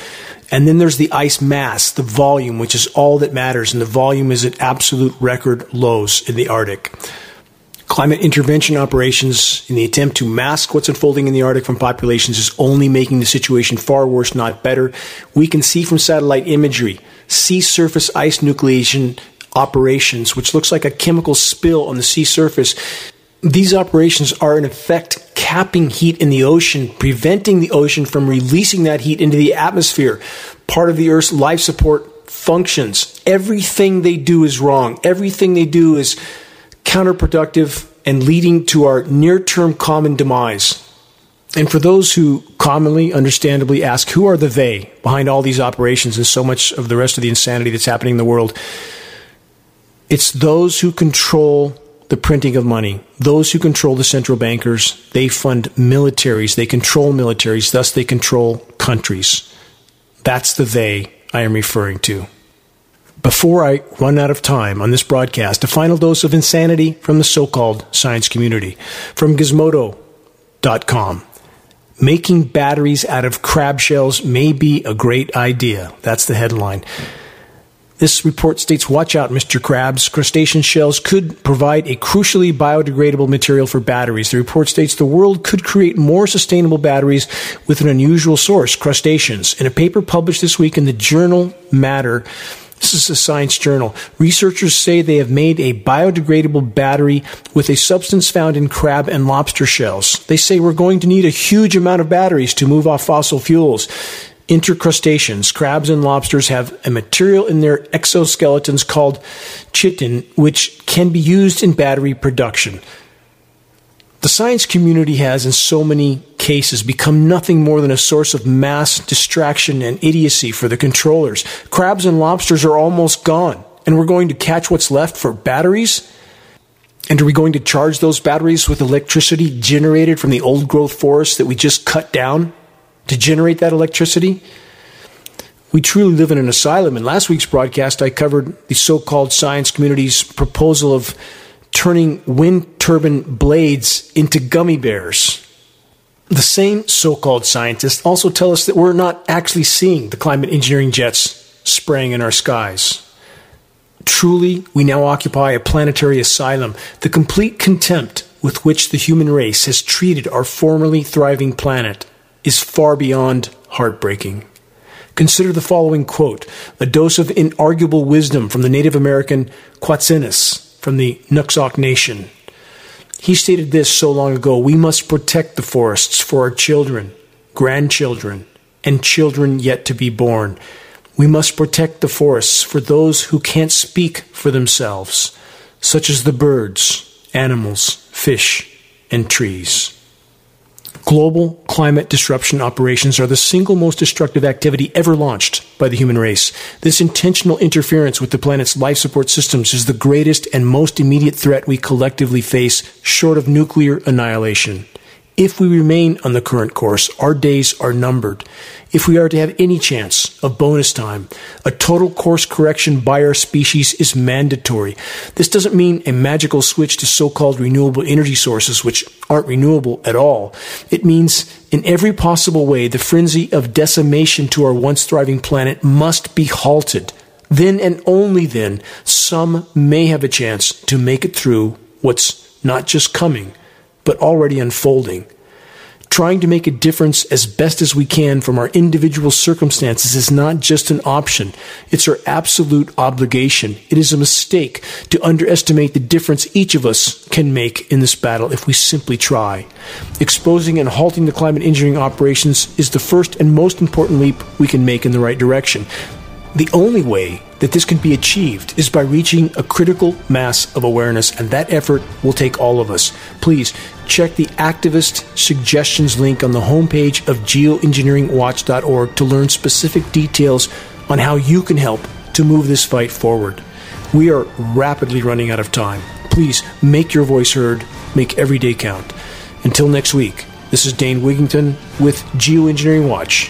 And then there's the ice mass, the volume, which is all that matters. And the volume is at absolute record lows in the Arctic. Climate intervention operations in the attempt to mask what's unfolding in the Arctic from populations is only making the situation far worse, not better. We can see from satellite imagery, sea surface ice nucleation operations, which looks like a chemical spill on the sea surface. These operations are in effect capping heat in the ocean, preventing the ocean from releasing that heat into the atmosphere. Part of the Earth's life support functions. Everything they do is wrong. Everything they do is counterproductive and leading to our near-term common demise. And for those who commonly, understandably ask, who are the they behind all these operations and so much of the rest of the insanity that's happening in the world? It's those who control the printing of money, those who control the central bankers. They fund militaries, they control militaries, thus they control countries. That's the they I am referring to. Before I run out of time on this broadcast, a final dose of insanity from the so-called science community. From Gizmodo.com. Making batteries out of crab shells may be a great idea. That's the headline. This report states, watch out, Mr. Krabs. Crustacean shells could provide a crucially biodegradable material for batteries. The report states the world could create more sustainable batteries with an unusual source, crustaceans. In a paper published this week in the journal Matter, this is a science journal, researchers say they have made a biodegradable battery with a substance found in crab and lobster shells. They say we're going to need a huge amount of batteries to move off fossil fuels. Intercrustaceans, crabs and lobsters, have a material in their exoskeletons called chitin, which can be used in battery production. The science community has, in so many cases, become nothing more than a source of mass distraction and idiocy for the controllers. Crabs and lobsters are almost gone, and we're going to catch what's left for batteries? And are we going to charge those batteries with electricity generated from the old-growth forests that we just cut down to generate that electricity? We truly live in an asylum. In last week's broadcast, I covered the so-called science community's proposal of turning wind turbine blades into gummy bears. The same so-called scientists also tell us that we're not actually seeing the climate engineering jets spraying in our skies. Truly, we now occupy a planetary asylum. The complete contempt with which the human race has treated our formerly thriving planet is far beyond heartbreaking. Consider the following quote, a dose of inarguable wisdom from the Native American Quatzinus, from the Nuxalk Nation. He stated this so long ago, we must protect the forests for our children, grandchildren, and children yet to be born. We must protect the forests for those who can't speak for themselves, such as the birds, animals, fish, and trees. Global climate disruption operations are the single most destructive activity ever launched by the human race. This intentional interference with the planet's life support systems is the greatest and most immediate threat we collectively face, short of nuclear annihilation. If we remain on the current course, our days are numbered. If we are to have any chance of bonus time, a total course correction by our species is mandatory. This doesn't mean a magical switch to so-called renewable energy sources, which aren't renewable at all. It means, in every possible way, the frenzy of decimation to our once-thriving planet must be halted. Then and only then, some may have a chance to make it through what's not just coming, but already unfolding. Trying to make a difference as best as we can from our individual circumstances is not just an option. It's our absolute obligation. It is a mistake to underestimate the difference each of us can make in this battle if we simply try. Exposing and halting the climate engineering operations is the first and most important leap we can make in the right direction. The only way that this can be achieved is by reaching a critical mass of awareness, and that effort will take all of us. Please check the activist suggestions link on the homepage of geoengineeringwatch.org to learn specific details on how you can help to move this fight forward. We are rapidly running out of time. Please make your voice heard, make every day count. Until next week, this is Dane Wigington with geoengineeringwatch.org.